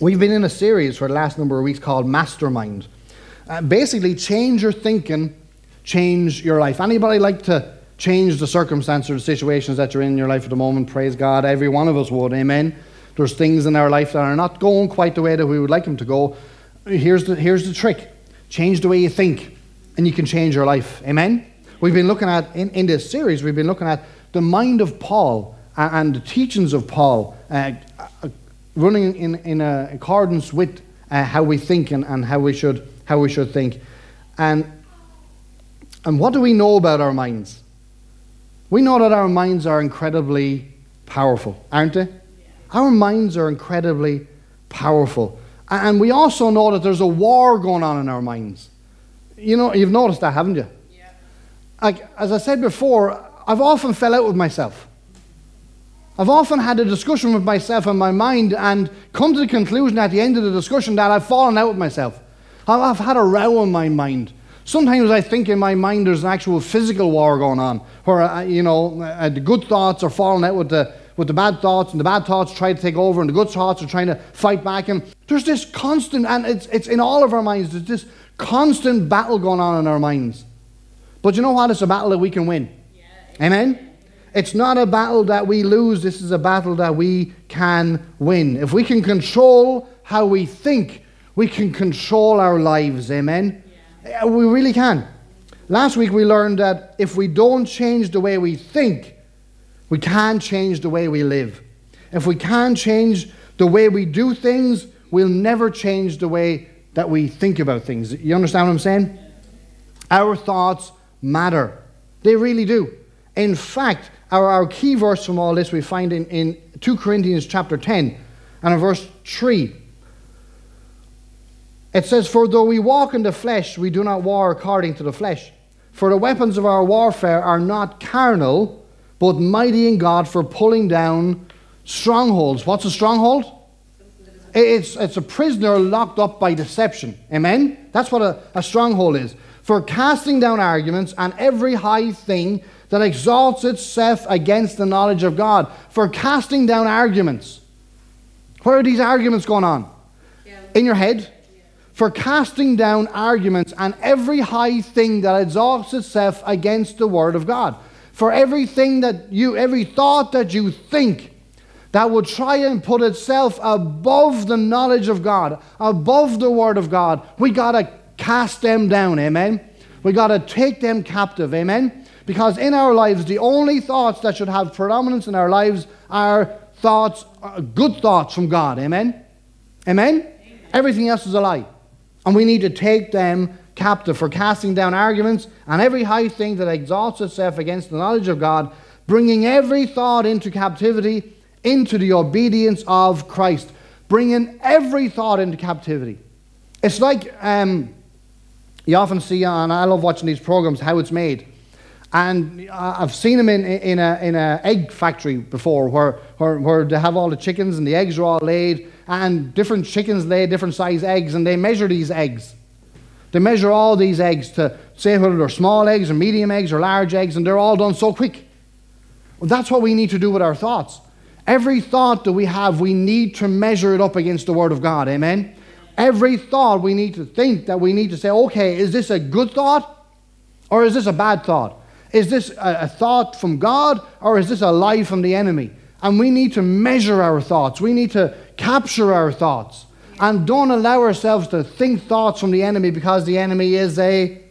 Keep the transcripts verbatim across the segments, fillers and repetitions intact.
We've been in a series for the last number of weeks called Mastermind. Uh, basically, change your thinking, change your life. Anybody like to change the circumstances or the situations that you're in in your life at the moment? Praise God, every one of us would, amen. There's things in our life that are not going quite the way that we would like them to go. Here's the, here's the trick. Change the way you think, and you can change your life, amen? We've been looking at, in, in this series, we've been looking at the mind of Paul and, and the teachings of Paul, uh, uh, running in, in uh, accordance with uh, how we think and, and how we should how we should think. And, and what do we know about our minds? We know that our minds are incredibly powerful, aren't they? Yeah. Our minds are incredibly powerful. And we also know that there's a war going on in our minds. You know, you've noticed that, haven't you? Yeah. Like, as I said before, I've often fell out with myself. I've often had a discussion with myself and my mind and come to the conclusion at the end of the discussion that I've fallen out with myself. I've had a row in my mind. Sometimes I think in my mind there's an actual physical war going on where, I, you know, I, the good thoughts are falling out with the with the bad thoughts, and the bad thoughts try to take over, and the good thoughts are trying to fight back. And there's this constant, and it's it's in all of our minds, there's this constant battle going on in our minds. But you know what? It's a battle that we can win. Yeah, amen? amen? It's not a battle that we lose. This is a battle that we can win. If we can control how we think, we can control our lives, amen? Yeah. We really can. Last week we learned that if we don't change the way we think, we can't change the way we live. If we can't change the way we do things, we'll never change the way that we think about things. You understand what I'm saying? Our thoughts matter. They really do. In fact, our, our key verse from all this we find in, in Second Corinthians chapter ten and in verse three. It says, "For though we walk in the flesh, we do not war according to the flesh. For the weapons of our warfare are not carnal, but mighty in God for pulling down strongholds." What's a stronghold? It's, it's a prisoner locked up by deception. Amen? That's what a, a stronghold is. "For casting down arguments and every high thing that exalts itself against the knowledge of God." For casting down arguments. Where are these arguments going on? Yeah. In your head? Yeah. "For casting down arguments and every high thing that exalts itself against the word of God." For everything that you, every thought that you think that would try and put itself above the knowledge of God, above the word of God, we got to cast them down, amen? We got to take them captive, amen? Because in our lives, the only thoughts that should have predominance in our lives are thoughts, good thoughts from God, amen? Amen? Amen. Everything else is a lie. And we need to take them captive. For casting down arguments and every high thing that exalts itself against the knowledge of God, bringing every thought into captivity, into the obedience of Christ. Bringing every thought into captivity. It's like um, you often see, and I love watching these programs, how it's made. And I've seen them in in a in a egg factory before, where, where where they have all the chickens and the eggs are all laid, and different chickens lay different size eggs, and they measure these eggs. They measure all these eggs to say whether they're small eggs or medium eggs or large eggs, and they're all done so quick. Well, that's what we need to do with our thoughts. Every thought that we have, we need to measure it up against the Word of God, amen? Every thought we need to think that we need to say, okay, is this a good thought or is this a bad thought? Is this a, a thought from God or is this a lie from the enemy? And we need to measure our thoughts. We need to capture our thoughts. And don't allow ourselves to think thoughts from the enemy, because the enemy is a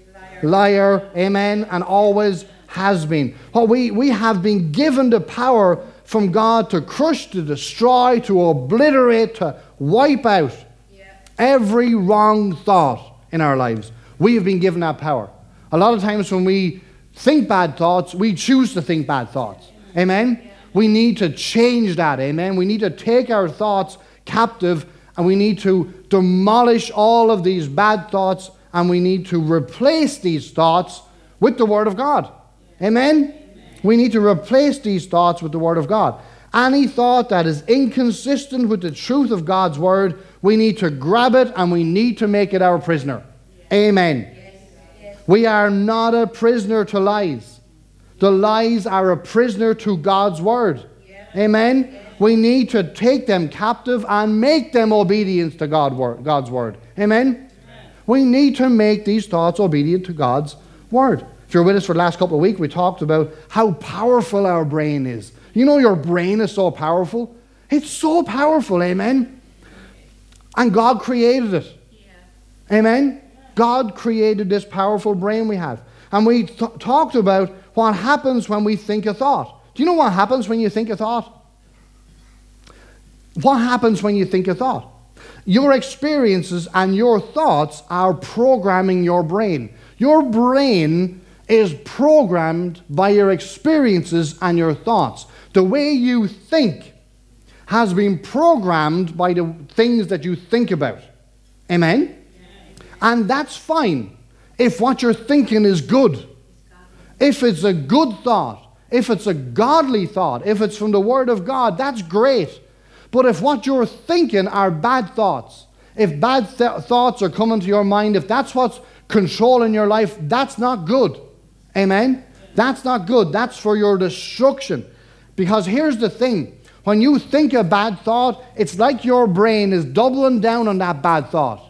liar, liar amen, and always has been. Well, we, we have been given the power from God to crush, to destroy, to obliterate, to wipe out yeah. every wrong thought in our lives. We have been given that power. A lot of times when we think bad thoughts, we choose to think bad thoughts, amen? Yeah. We need to change that, amen? We need to take our thoughts captive. And we need to demolish all of these bad thoughts, and we need to replace these thoughts with the Word of God. Amen? Amen? We need to replace these thoughts with the Word of God. Any thought that is inconsistent with the truth of God's Word, we need to grab it and we need to make it our prisoner. Yes. Amen. Yes. Yes. We are not a prisoner to lies. The lies are a prisoner to God's Word. Yes. Amen? Yes. we need to take them captive and make them obedient to God's word. Amen? Amen? We need to make these thoughts obedient to God's word. If you're with us for the last couple of weeks, we talked about how powerful our brain is. You know your brain is so powerful. It's so powerful, amen? And God created it. Yeah. Amen? Yeah. God created this powerful brain we have. And we t- talked about what happens when we think a thought. Do you know what happens when you think a thought? What happens when you think a thought? Your experiences and your thoughts are programming your brain. Your brain is programmed by your experiences and your thoughts. The way you think has been programmed by the things that you think about. Amen? And that's fine if what you're thinking is good. If it's a good thought, if it's a godly thought, if it's from the Word of God, that's great. But if what you're thinking are bad thoughts, if bad th- thoughts are coming to your mind, if that's what's controlling your life, that's not good. Amen? That's not good. That's for your destruction. Because here's the thing. When you think a bad thought, it's like your brain is doubling down on that bad thought.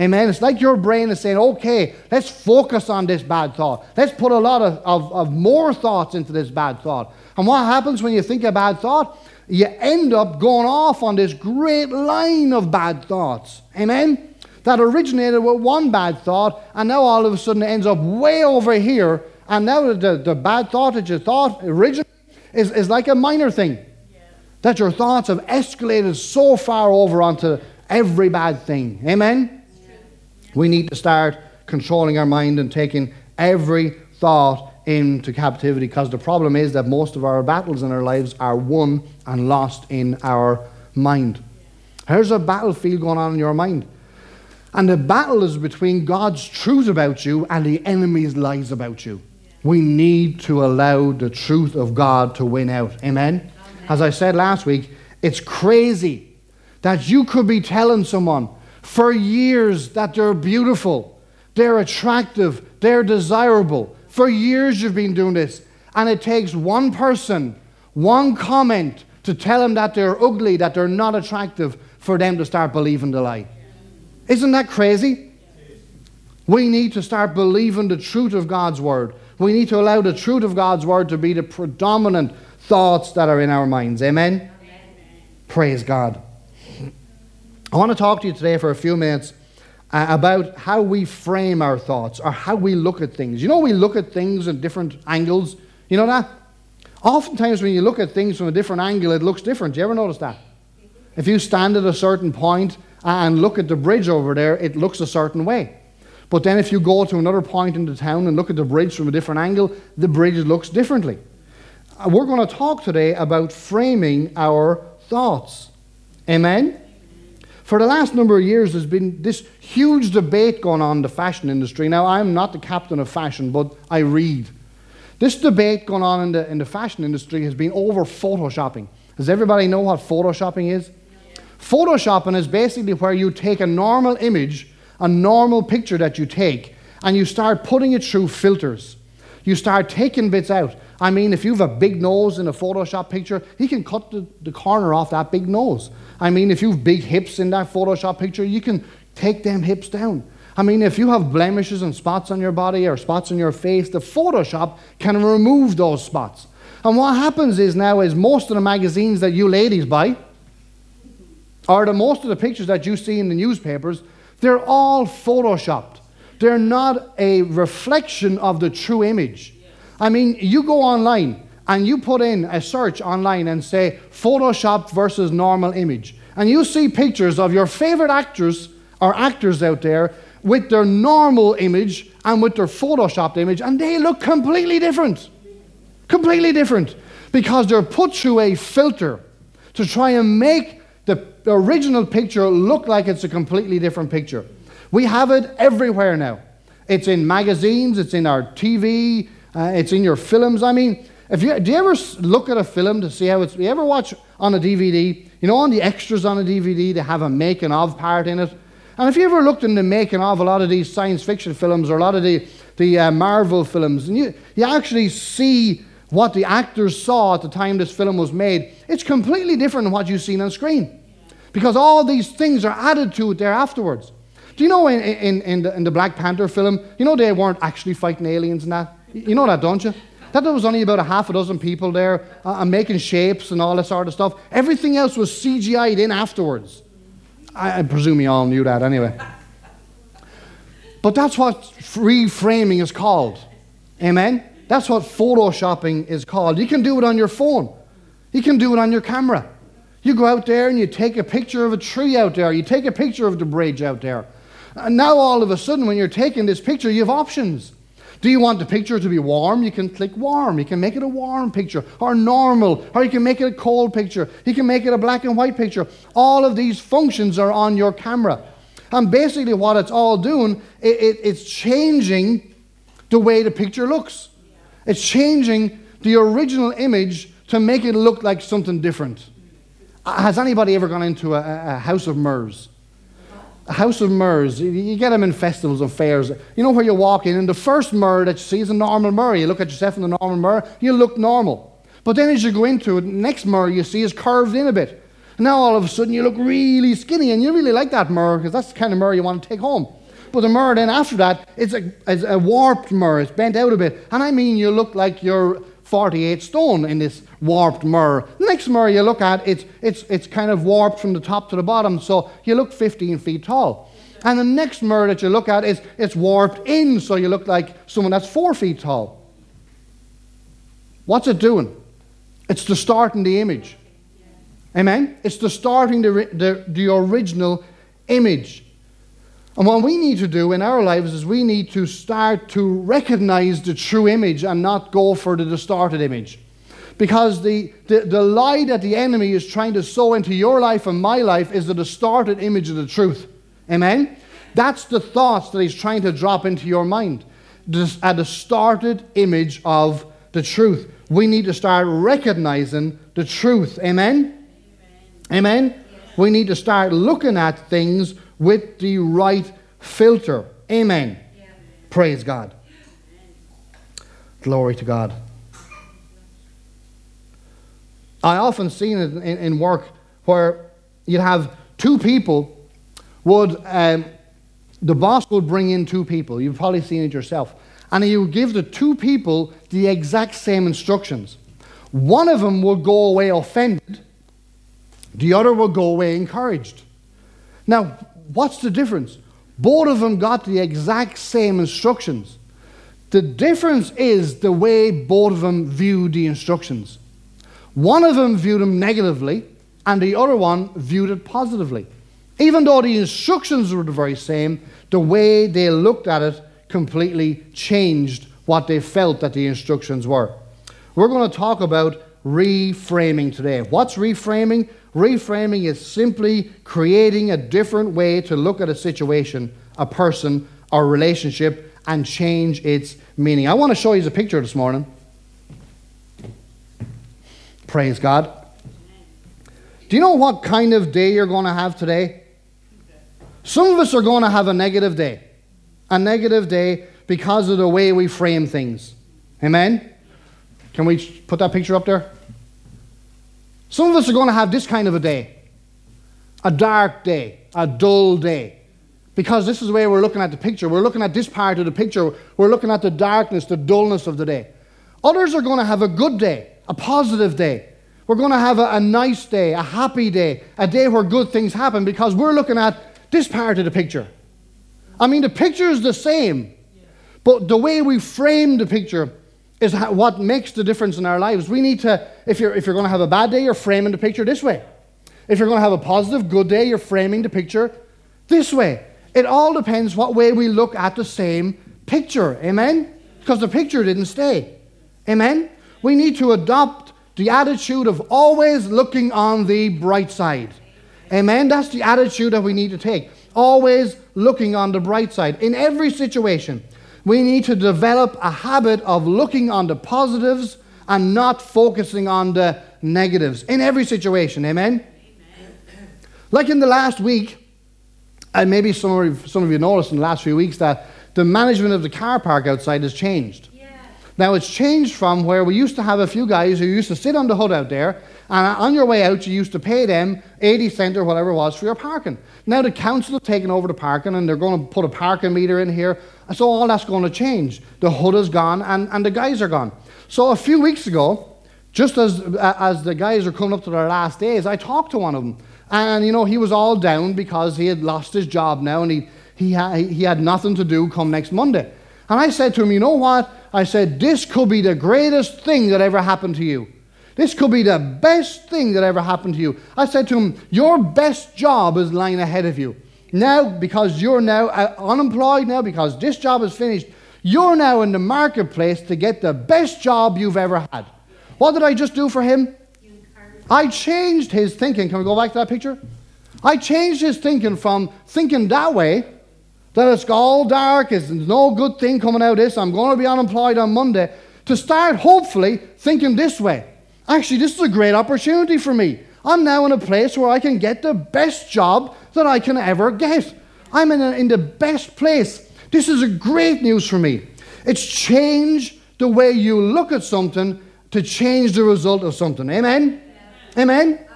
Amen? It's like your brain is saying, okay, let's focus on this bad thought. Let's put a lot of, of, of more thoughts into this bad thought. And what happens when you think a bad thought? You end up going off on this great line of bad thoughts. Amen? That originated with one bad thought, and now all of a sudden it ends up way over here, and now the, the bad thought that you thought originally is, is like a minor thing. Yeah. That your thoughts have escalated so far over onto every bad thing. Amen? We need to start controlling our mind and taking every thought into captivity, because the problem is that most of our battles in our lives are won and lost in our mind. There's a battlefield going on in your mind. And the battle is between God's truth about you and the enemy's lies about you. We need to allow the truth of God to win out. Amen? Amen. As I said last week, it's crazy that you could be telling someone for years that they're beautiful, they're attractive, they're desirable. For years you've been doing this, and it takes one person, one comment to tell them that they're ugly, that they're not attractive, for them to start believing the lie. Isn't that crazy? We need to start believing the truth of God's word. We need to allow the truth of God's word to be the predominant thoughts that are in our minds. Amen? Amen. Praise God. I want to talk to you today for a few minutes uh, about how we frame our thoughts, or how we look at things. You know, we look at things in different angles. You know that? Oftentimes when you look at things from a different angle, it looks different. Do you ever notice that? If you stand at a certain point and look at the bridge over there, it looks a certain way. But then if you go to another point in the town and look at the bridge from a different angle, the bridge looks differently. We're going to talk today about framing our thoughts. Amen? For the last number of years, there's been this huge debate going on in the fashion industry. Now, I'm not the captain of fashion, but I read. This debate going on in the, in the fashion industry has been over photoshopping. Does everybody know what photoshopping is? Yeah. Photoshopping is basically where you take a normal image, a normal picture that you take, and you start putting it through filters. You start taking bits out. I mean, if you have a big nose in a Photoshop picture, he can cut the, the corner off that big nose. I mean, if you have big hips in that Photoshop picture, you can take them hips down. I mean, if you have blemishes and spots on your body or spots on your face, the Photoshop can remove those spots. And what happens is now is most of the magazines that you ladies buy, or the most of the pictures that you see in the newspapers, they're all Photoshopped. They're not a reflection of the true image. I mean, you go online and you put in a search online and say Photoshop versus normal image, and you see pictures of your favorite actors or actors out there with their normal image and with their Photoshopped image, and they look completely different. Completely different. Because they're put through a filter to try and make the original picture look like it's a completely different picture. We have it everywhere now. It's in magazines, it's in our T V, uh, it's in your films. I mean, if you, do you ever look at a film to see how it's, do you ever watch on a D V D? You know, on the extras on a D V D, they have a making of part in it. And if you ever looked in the making of a lot of these science fiction films or a lot of the, the uh, Marvel films, and you, you actually see what the actors saw at the time this film was made, it's completely different than what you've seen on screen. Because all these things are added to it there afterwards. Do you know in, in, in, the, in the Black Panther film, you know they weren't actually fighting aliens and that? You know that, don't you? That there was only about a half a dozen people there uh, and making shapes and all that sort of stuff. Everything else was C G I'd in afterwards. I, I presume you all knew that anyway. But that's what reframing is called. Amen? That's what photoshopping is called. You can do it on your phone. You can do it on your camera. You go out there and you take a picture of a tree out there. You take a picture of the bridge out there. And now all of a sudden when you're taking this picture, you have options. Do you want the picture to be warm? You can click warm. You can make it a warm picture or normal, or you can make it a cold picture. You can make it a black and white picture. All of these functions are on your camera. And basically what it's all doing, it, it, it's changing the way the picture looks. It's changing the original image to make it look like something different. Has anybody ever gone into a, a house of mirrors? A house of mirrors, you get them in festivals and fairs. You know where you walk in, and the first mirror that you see is a normal mirror. You look at yourself in the normal mirror, you look normal. But then as you go into it, the next mirror you see is curved in a bit. And now all of a sudden you look really skinny, and you really like that mirror because that's the kind of mirror you want to take home. But the mirror then after that, it's a, it's a warped mirror, it's bent out a bit. And I mean, you look like you're forty-eight stone in this warped mirror. The next mirror you look at, it's it's it's kind of warped from the top to the bottom, so you look fifteen feet tall. And the next mirror that you look at, is it's warped in, so you look like someone that's four feet tall. What's it doing? It's distorting the image. Amen? It's distorting the, the, the original image. And what we need to do in our lives is we need to start to recognize the true image and not go for the distorted image. Because the, the, the lie that the enemy is trying to sow into your life and my life is the distorted image of the truth. Amen? That's the thoughts that he's trying to drop into your mind. This, a distorted image of the truth. We need to start recognizing the truth. Amen? Amen? Amen? We need to start looking at things with the right filter. Amen. Yeah. Praise God. Amen. Glory to God. I often seen it in, in work where you'd have two people would, um, the boss would bring in two people. You've probably seen it yourself. And he would give the two people the exact same instructions. One of them would go away offended. The other would go away encouraged. Now, what's the difference? Both of them got the exact same instructions. The difference is the way both of them viewed the instructions. One of them viewed them negatively, and the other one viewed it positively. Even though the instructions were the very same, the way they looked at it completely changed what they felt that the instructions were. We're going to talk about reframing today. What's reframing? Reframing is simply creating a different way to look at a situation, a person, or relationship, and change its meaning. I want to show you a picture this morning. Praise God. Do you know what kind of day you're going to have today? Some of us are going to have a negative day. A negative day because of the way we frame things. Amen? Can we put that picture up there? Some of us are going to have this kind of a day, a dark day, a dull day, because this is the way we're looking at the picture. We're looking at this part of the picture. We're looking at the darkness, the dullness of the day. Others are going to have a good day, a positive day. We're going to have a, a nice day, a happy day, a day where good things happen, because we're looking at this part of the picture. I mean, the picture is the same, but the way we frame the picture is what makes the difference in our lives. We need to, if you're, if you're going to have a bad day, you're framing the picture this way. If you're going to have a positive, good day, you're framing the picture this way. It all depends what way we look at the same picture. Amen? Because the picture didn't stay. Amen? We need to adopt the attitude of always looking on the bright side. Amen? That's the attitude that we need to take. Always looking on the bright side. In every situation, we need to develop a habit of looking on the positives and not focusing on the negatives in every situation. Amen? Amen. Like in the last week, and maybe some of, some of you noticed in the last few weeks that the management of the car park outside has changed. Yeah. Now it's changed from where we used to have a few guys who used to sit on the hood out there, and on your way out you used to pay them eighty cents or whatever it was for your parking. Now the council have taken over the parking and they're going to put a parking meter in here, so all that's going to change. The hood is gone and, and the guys are gone. So a few weeks ago, just as, as the guys are coming up to their last days, I talked to one of them. And you know, he was all down because he had lost his job now and he, he, ha- he had nothing to do come next Monday. And I said to him, you know what? I said, this could be the greatest thing that ever happened to you. This could be the best thing that ever happened to you. I said to him, your best job is lying ahead of you. Now, because you're now unemployed now, because this job is finished, you're now in the marketplace to get the best job you've ever had. What did I just do for him? I changed his thinking. Can we go back to that picture? I changed his thinking from thinking that way, that it's all dark, it's no good thing coming out of this, I'm going to be unemployed on Monday, to start hopefully thinking this way. Actually, this is a great opportunity for me. I'm now in a place where I can get the best job that I can ever get. I'm in, a, in the best place. This is a great news for me. It's change the way you look at something to change the result of something. Amen? Yeah. Amen? Amen?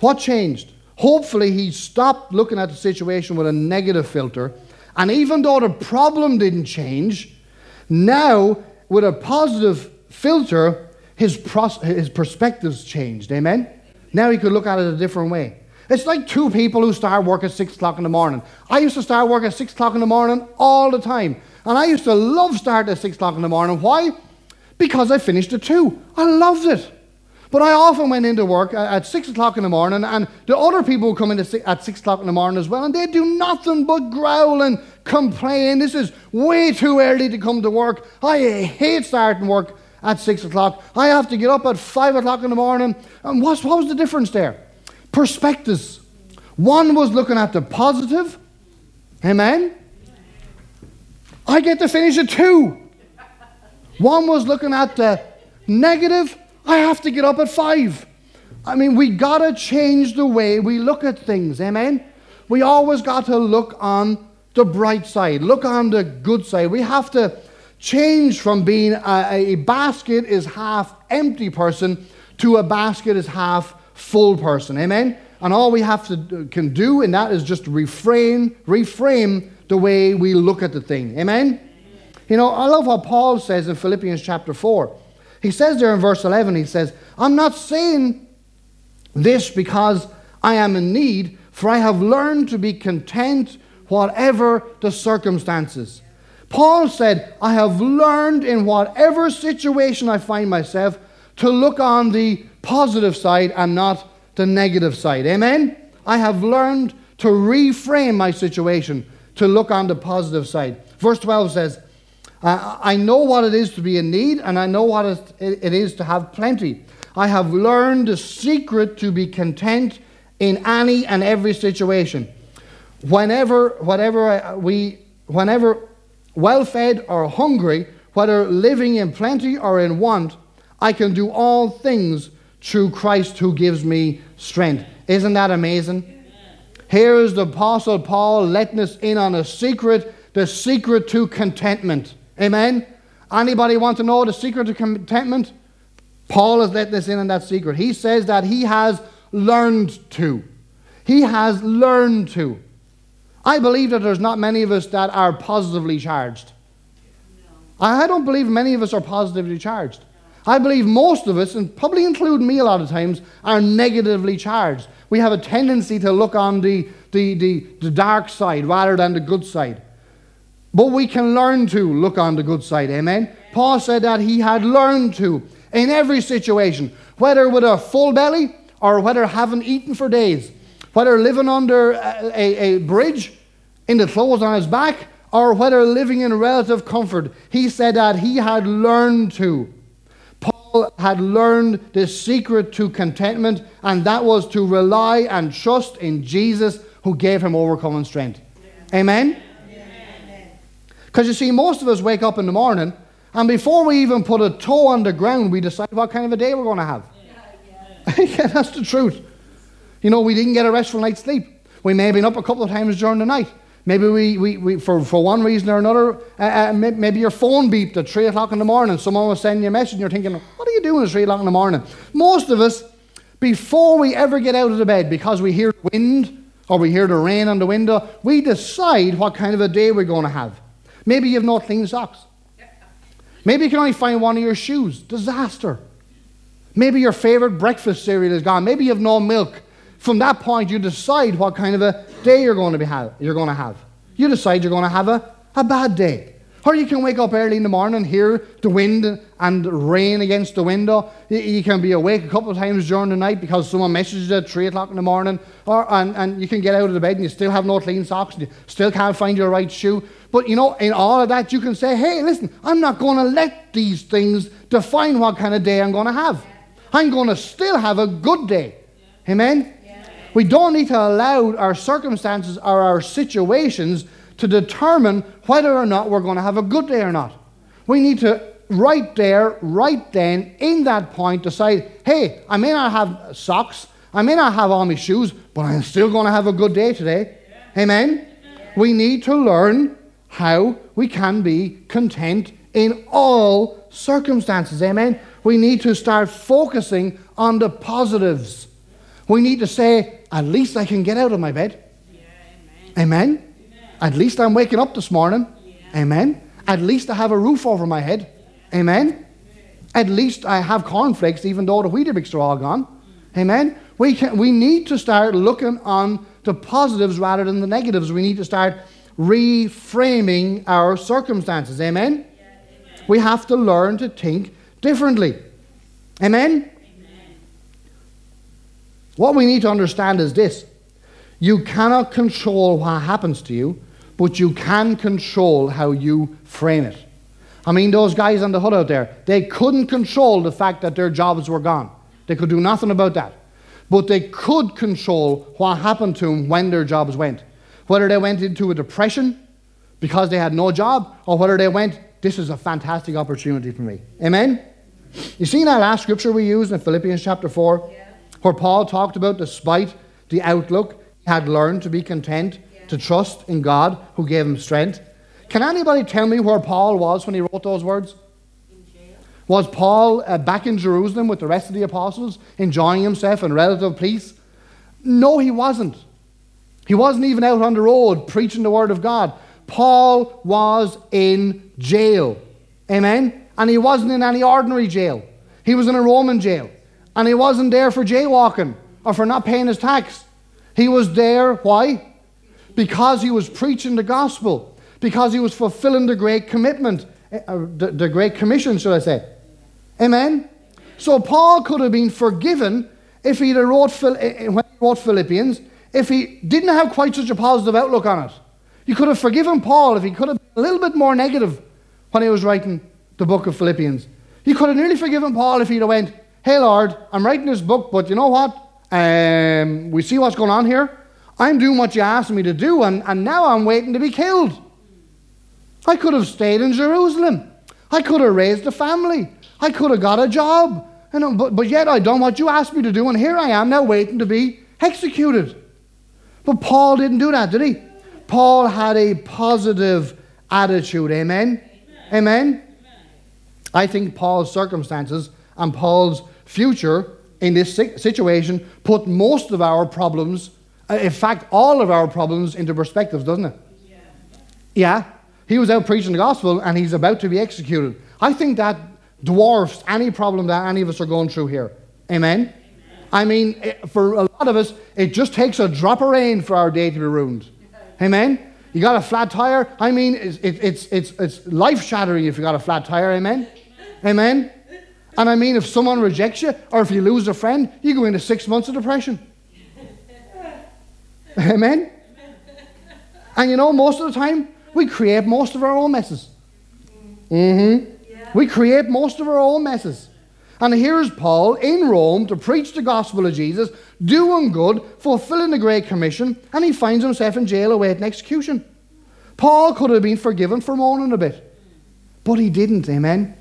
What changed? Hopefully he stopped looking at the situation with a negative filter, and even though the problem didn't change, now with a positive filter, his pros- his perspectives changed. Amen? Now he could look at it a different way. It's like two people who start work at six o'clock in the morning. I used to start work at six o'clock in the morning all the time, and I used to love starting at six o'clock in the morning. Why? Because I finished at two. I loved it. But I often went into work at six o'clock in the morning, and the other people would come in at six o'clock in the morning as well, and they'd do nothing but growl and complain. This is way too early to come to work. I hate starting work at six o'clock. I have to get up at five o'clock in the morning. And what's, what was the difference there? Perspectives. One was looking at the positive. Amen? I get to finish at two. One was looking at the negative. I have to get up at five. I mean, we got to change the way we look at things. Amen? We always got to look on the bright side. Look on the good side. We have to change from being a, a basket is half empty person to a basket is half full person. Amen? And all we have to can do in that is just reframe, reframe the way we look at the thing. Amen? You know, I love what Paul says in Philippians chapter four. He says there in verse eleven, he says, I'm not saying this because I am in need, for I have learned to be content whatever the circumstances. Paul said, I have learned in whatever situation I find myself to look on the positive side and not the negative side. Amen? I have learned to reframe my situation to look on the positive side. Verse twelve says, Uh, I know what it is to be in need, and I know what it is to have plenty. I have learned the secret to be content in any and every situation. Whenever, whatever we, whenever well-fed or hungry, whether living in plenty or in want, I can do all things through Christ who gives me strength. Isn't that amazing? Here is the Apostle Paul letting us in on a secret, the secret to contentment. Amen? Anybody want to know the secret to contentment? Paul is letting us in on that secret. He says that he has learned to. He has learned to. I believe that there's not many of us that are positively charged. No. I don't believe many of us are positively charged. No. I believe most of us, and probably including me a lot of times, are negatively charged. We have a tendency to look on the, the, the, the dark side rather than the good side. But we can learn to look on the good side. Amen? Paul said that he had learned to in every situation, whether with a full belly or whether having eaten for days, whether living under a, a, a bridge in the clothes on his back or whether living in relative comfort. He said that he had learned to. Paul had learned the secret to contentment, and that was to rely and trust in Jesus who gave him overcoming strength. Amen? Because you see, most of us wake up in the morning, and before we even put a toe on the ground, we decide what kind of a day we're going to have. Yeah, yeah. Yeah, that's the truth. You know, we didn't get a restful night's sleep. We may have been up a couple of times during the night. Maybe we, we, we for, for one reason or another, uh, uh, maybe your phone beeped at three o'clock in the morning. Someone was sending you a message and you're thinking, what are you doing at three o'clock in the morning? Most of us, before we ever get out of the bed, because we hear wind or we hear the rain on the window, we decide what kind of a day we're going to have. Maybe you have no clean socks. Maybe you can only find one of your shoes. Disaster. Maybe your favorite breakfast cereal is gone. Maybe you have no milk. From that point, you decide what kind of a day you're going to be have, you're going to have. You decide you're going to have a, a bad day. Or you can wake up early in the morning, hear the wind and rain against the window. You can be awake a couple of times during the night because someone messages you at three o'clock in the morning. Or, and, and you can get out of the bed and you still have no clean socks. And you still can't find your right shoe. But, you know, in all of that, you can say, hey, listen, I'm not going to let these things define what kind of day I'm going to have. I'm going to still have a good day. Amen? We don't need to allow our circumstances or our situations to determine whether or not we're going to have a good day or not. We need to right there, right then, in that point, decide, hey, I may not have socks, I may not have all my shoes, but I'm still going to have a good day today. Yeah. Amen? Yeah. We need to learn how we can be content in all circumstances. Amen? We need to start focusing on the positives. We need to say, at least I can get out of my bed. Yeah, amen. Amen? Amen. At least I'm waking up this morning. Yeah. Amen. At least I have a roof over my head. Yeah. Amen. Yeah. At least I have cornflakes, even though the Weetabix are all gone. Yeah. Amen. We can. We need to start looking on the positives rather than the negatives. We need to start reframing our circumstances. Amen. Yeah. Amen. We have to learn to think differently. Amen. What we need to understand is this. You cannot control what happens to you, but you can control how you frame it. I mean, those guys on the hood out there, they couldn't control the fact that their jobs were gone. They could do nothing about that. But they could control what happened to them when their jobs went. Whether they went into a depression because they had no job, or whether they went, this is a fantastic opportunity for me. Amen? You see that last scripture we used in Philippians chapter four? Yeah. Where Paul talked about, despite the outlook, he had learned to be content, yeah. to trust in God who gave him strength. Can anybody tell me where Paul was when he wrote those words? In jail. Was Paul uh, back in Jerusalem with the rest of the apostles, enjoying himself in relative peace? No, he wasn't. He wasn't even out on the road preaching the word of God. Paul was in jail. Amen? And he wasn't in any ordinary jail. He was in a Roman jail. And he wasn't there for jaywalking or for not paying his tax. He was there, why? Because he was preaching the gospel. Because he was fulfilling the great commitment, the, the great commission, should I say. Amen? So Paul could have been forgiven if he'd wrote, when he wrote Philippians, if he didn't have quite such a positive outlook on it. You could have forgiven Paul if he could have been a little bit more negative when he was writing the book of Philippians. You could have nearly forgiven Paul if he'd have went, hey Lord, I'm writing this book, but you know what? Um, we see what's going on here. I'm doing what you asked me to do, and, and now I'm waiting to be killed. I could have stayed in Jerusalem. I could have raised a family. I could have got a job. And, but, but yet I done what you asked me to do, and here I am now waiting to be executed. But Paul didn't do that, did he? Paul had a positive attitude. Amen? Amen? Amen? Amen. I think Paul's circumstances and Paul's future in this situation put most of our problems, in fact, all of our problems into perspective, doesn't it? Yeah. Yeah. He was out preaching the gospel and he's about to be executed. I think that dwarfs any problem that any of us are going through here. Amen? Amen. I mean, for a lot of us, it just takes a drop of rain for our day to be ruined. Amen? You got a flat tire? I mean, it's, it, it's, it's, it's life-shattering if you got a flat tire. Amen? Amen? And I mean, if someone rejects you, or if you lose a friend, you go into six months of depression. Amen? And you know, most of the time, we create most of our own messes. Mm-hmm. Yeah. We create most of our own messes. And here's Paul in Rome to preach the gospel of Jesus, doing good, fulfilling the Great Commission, and he finds himself in jail awaiting execution. Paul could have been forgiven for moaning a bit, but he didn't. Amen?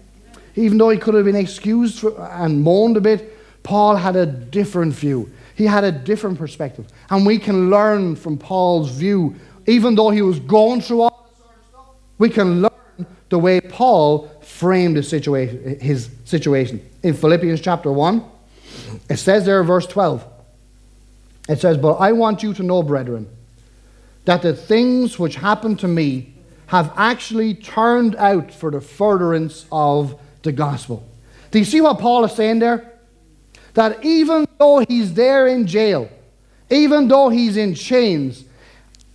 Even though he could have been excused for, and moaned a bit, Paul had a different view. He had a different perspective. And we can learn from Paul's view even though he was going through all this sort of stuff, we can learn the way Paul framed his situation, his situation. In Philippians chapter one, it says there, verse twelve, it says, "But I want you to know, brethren, that the things which happened to me have actually turned out for the furtherance of the gospel." Do you see what Paul is saying there? That even though he's there in jail, even though he's in chains,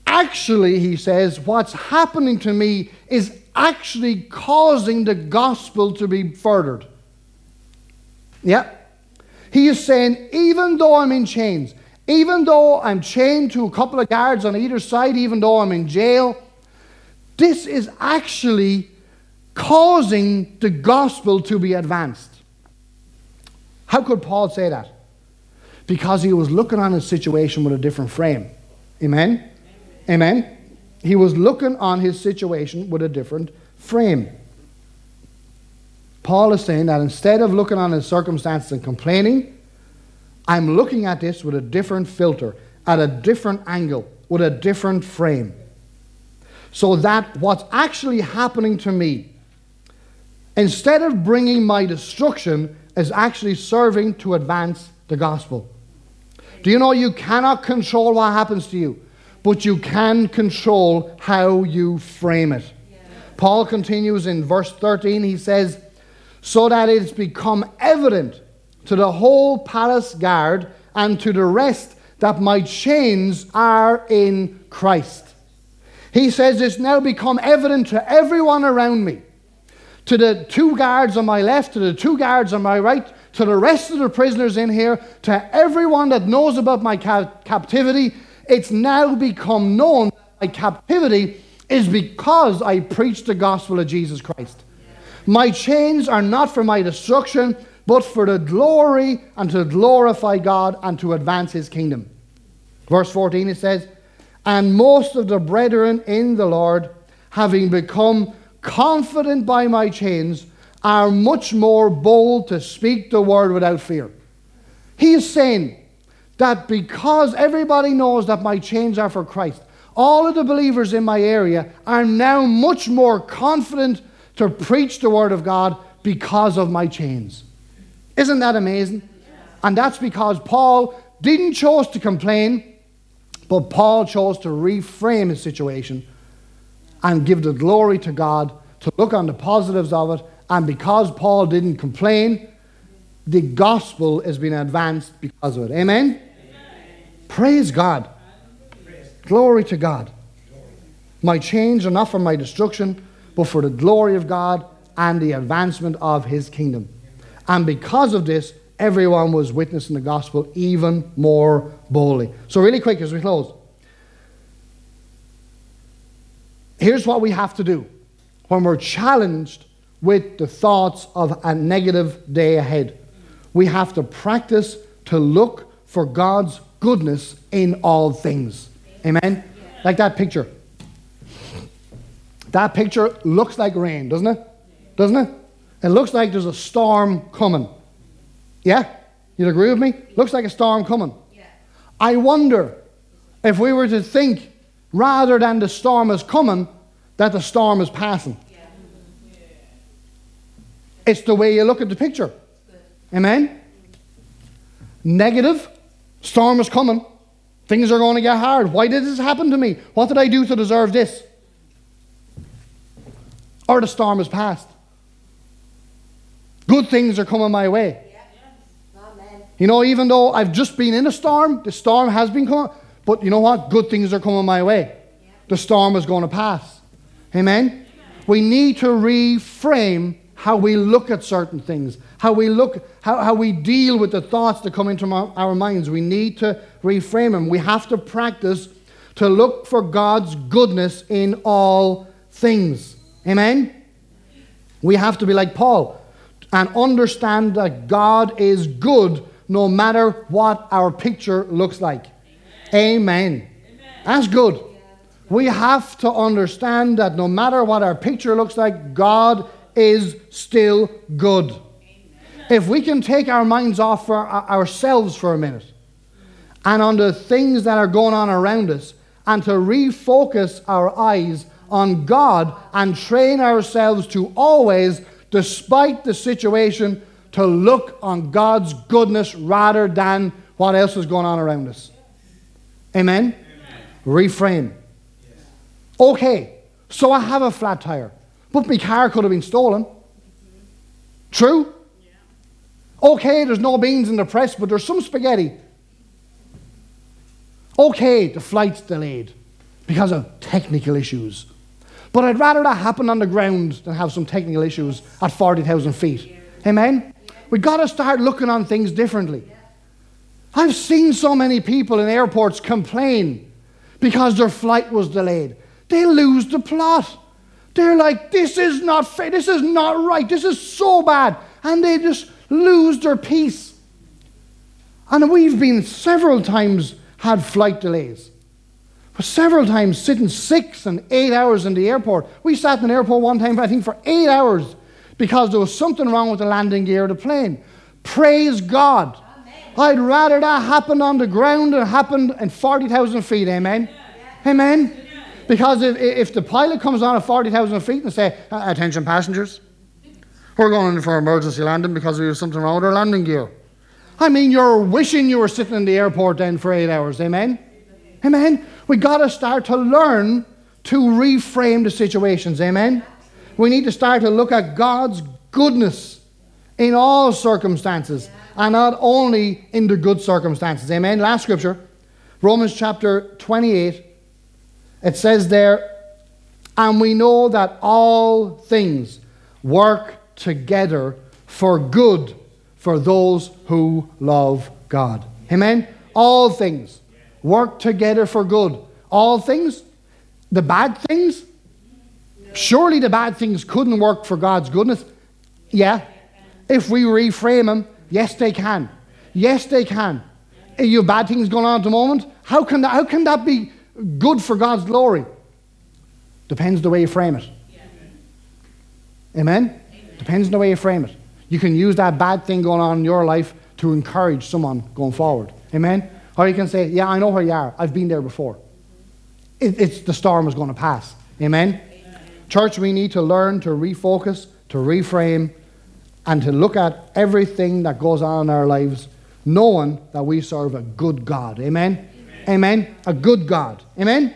actually, he says, what's happening to me is actually causing the gospel to be furthered. Yeah. He is saying, even though I'm in chains, even though I'm chained to a couple of guards on either side, even though I'm in jail, this is actually causing the gospel to be advanced. How could Paul say that? Because he was looking on his situation with a different frame. Amen? Amen? Amen. He was looking on his situation with a different frame. Paul is saying that instead of looking on his circumstances and complaining, I'm looking at this with a different filter, at a different angle, with a different frame. So that what's actually happening to me, instead of bringing my destruction, is actually serving to advance the gospel. Do you know you cannot control what happens to you, but you can control how you frame it. Yeah. Paul continues in verse thirteen, he says, "So that it's become evident to the whole palace guard and to the rest that my chains are in Christ." He says, "It's now become evident to everyone around me, to the two guards on my left, to the two guards on my right, to the rest of the prisoners in here, to everyone that knows about my cap- captivity. It's now become known that my captivity is because I preached the gospel of Jesus Christ. My chains are not for my destruction, but for the glory and to glorify God and to advance his kingdom." Verse fourteen, it says, "And most of the brethren in the Lord, having become confident by my chains, are much more bold to speak the word without fear." He is saying that because everybody knows that my chains are for Christ, all of the believers in my area are now much more confident to preach the word of God because of my chains. Isn't that amazing? And that's because Paul didn't choose to complain, but Paul chose to reframe his situation and give the glory to God, to look on the positives of it. And because Paul didn't complain, the gospel has been advanced because of it. Amen? Amen. Praise God. Praise. Glory to God. Glory. My chains are not for my destruction, but for the glory of God and the advancement of his kingdom. And because of this, everyone was witnessing the gospel even more boldly. So really quick as we close, here's what we have to do when we're challenged with the thoughts of a negative day ahead. We have to practice to look for God's goodness in all things. Amen? Like that picture. That picture looks like rain, doesn't it? Doesn't it? It looks like there's a storm coming. Yeah? You'd agree with me? Looks like a storm coming. Yeah. I wonder if we were to think, rather than the storm is coming, that the storm is passing. Yeah. Yeah. It's the way you look at the picture. Amen? Negative, storm is coming. Things are going to get hard. Why did this happen to me? What did I do to deserve this? Or the storm is past. Good things are coming my way. Yeah. Yeah. Amen. You know, even though I've just been in a storm, the storm has been coming, but you know what? Good things are coming my way. Yeah. The storm is going to pass. Amen? Amen? We need to reframe how we look at certain things, how we look, how, how we deal with the thoughts that come into our, our minds. We need to reframe them. We have to practice to look for God's goodness in all things. Amen? We have to be like Paul and understand that God is good no matter what our picture looks like. Amen. Amen. That's good. Yeah, that's good. We have to understand that no matter what our picture looks like, God is still good. Amen. If we can take our minds off for ourselves for a minute and on the things that are going on around us and to refocus our eyes on God and train ourselves to always, despite the situation, to look on God's goodness rather than what else is going on around us. Amen? Amen. Reframe. Yes. Okay, so I have a flat tire, but my car could have been stolen. Mm-hmm. True? Yeah. Okay, there's no beans in the press, but there's some spaghetti. Okay, the flight's delayed because of technical issues. But I'd rather that happen on the ground than have some technical issues at forty thousand feet. Yeah. Amen? Yeah. We've got to start looking on things differently. Yeah. I've seen so many people in airports complain because their flight was delayed. They lose the plot. They're like, this is not fair. This is not right. This is so bad. And they just lose their peace. And we've been several times had flight delays. But several times sitting six and eight hours in the airport. We sat in an airport one time, I think, for eight hours because there was something wrong with the landing gear of the plane. Praise God. I'd rather that happened on the ground than happened at forty thousand feet, amen? Yeah. Amen? Yeah. Because if, if the pilot comes on at forty thousand feet and say, attention passengers, we're going in for emergency landing because we have something wrong with our landing gear. I mean, you're wishing you were sitting in the airport then for eight hours, amen? Yeah. Amen? We've got to start to learn to reframe the situations, amen? We need to start to look at God's goodness in all circumstances. Yeah. And not only in the good circumstances. Amen. Last scripture, Romans chapter twenty-eight. It says there, and we know that all things work together for good for those who love God. Amen. All things work together for good. All things? The bad things? Surely the bad things couldn't work for God's goodness. Yeah. If we reframe them. Yes, they can. Yes, they can. You have bad things going on at the moment. How can that, how can that be good for God's glory? Depends the way you frame it. Yeah. Amen? Amen? Depends on the way you frame it. You can use that bad thing going on in your life to encourage someone going forward. Amen? Or you can say, yeah, I know where you are. I've been there before. It, it's the storm is going to pass. Amen? Amen? Church, we need to learn to refocus, to reframe, and to look at everything that goes on in our lives, knowing that we serve a good God. Amen? Amen? Amen? A good God. Amen?